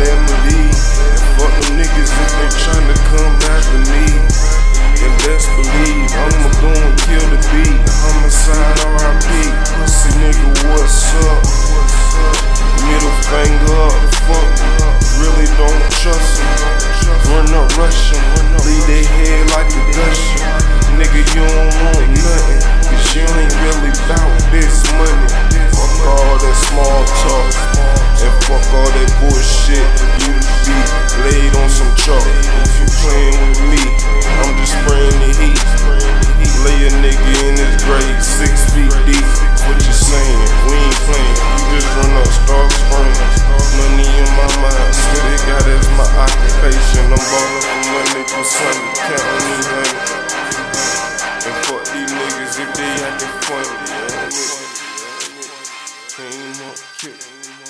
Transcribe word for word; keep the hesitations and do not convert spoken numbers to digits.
family. And fuck them niggas if they tryna come after me. And best believe I'ma go and kill the beat. Homicide R I P, pussy nigga, what's up? Middle finger up, fuck. Really don't trust him. Run up, rush him. Leave their head like a gushing. Nigga, you don't want nothing, cause you ain't really bout this money. Fuck all that small talk, and fuck all that bullshit. You be laid on some chalk. If you playin' with me, I'm just spraying the heat. Lay a nigga in his grave, six feet deep. What you saying? We ain't playin'. You just run up, start spraying. Money in my mind, swear to God, that's my occupation. I'm ballin' from Monday to Sunday, countin' these hundreds. And fuck these niggas if they actin' funny. Came up, kick.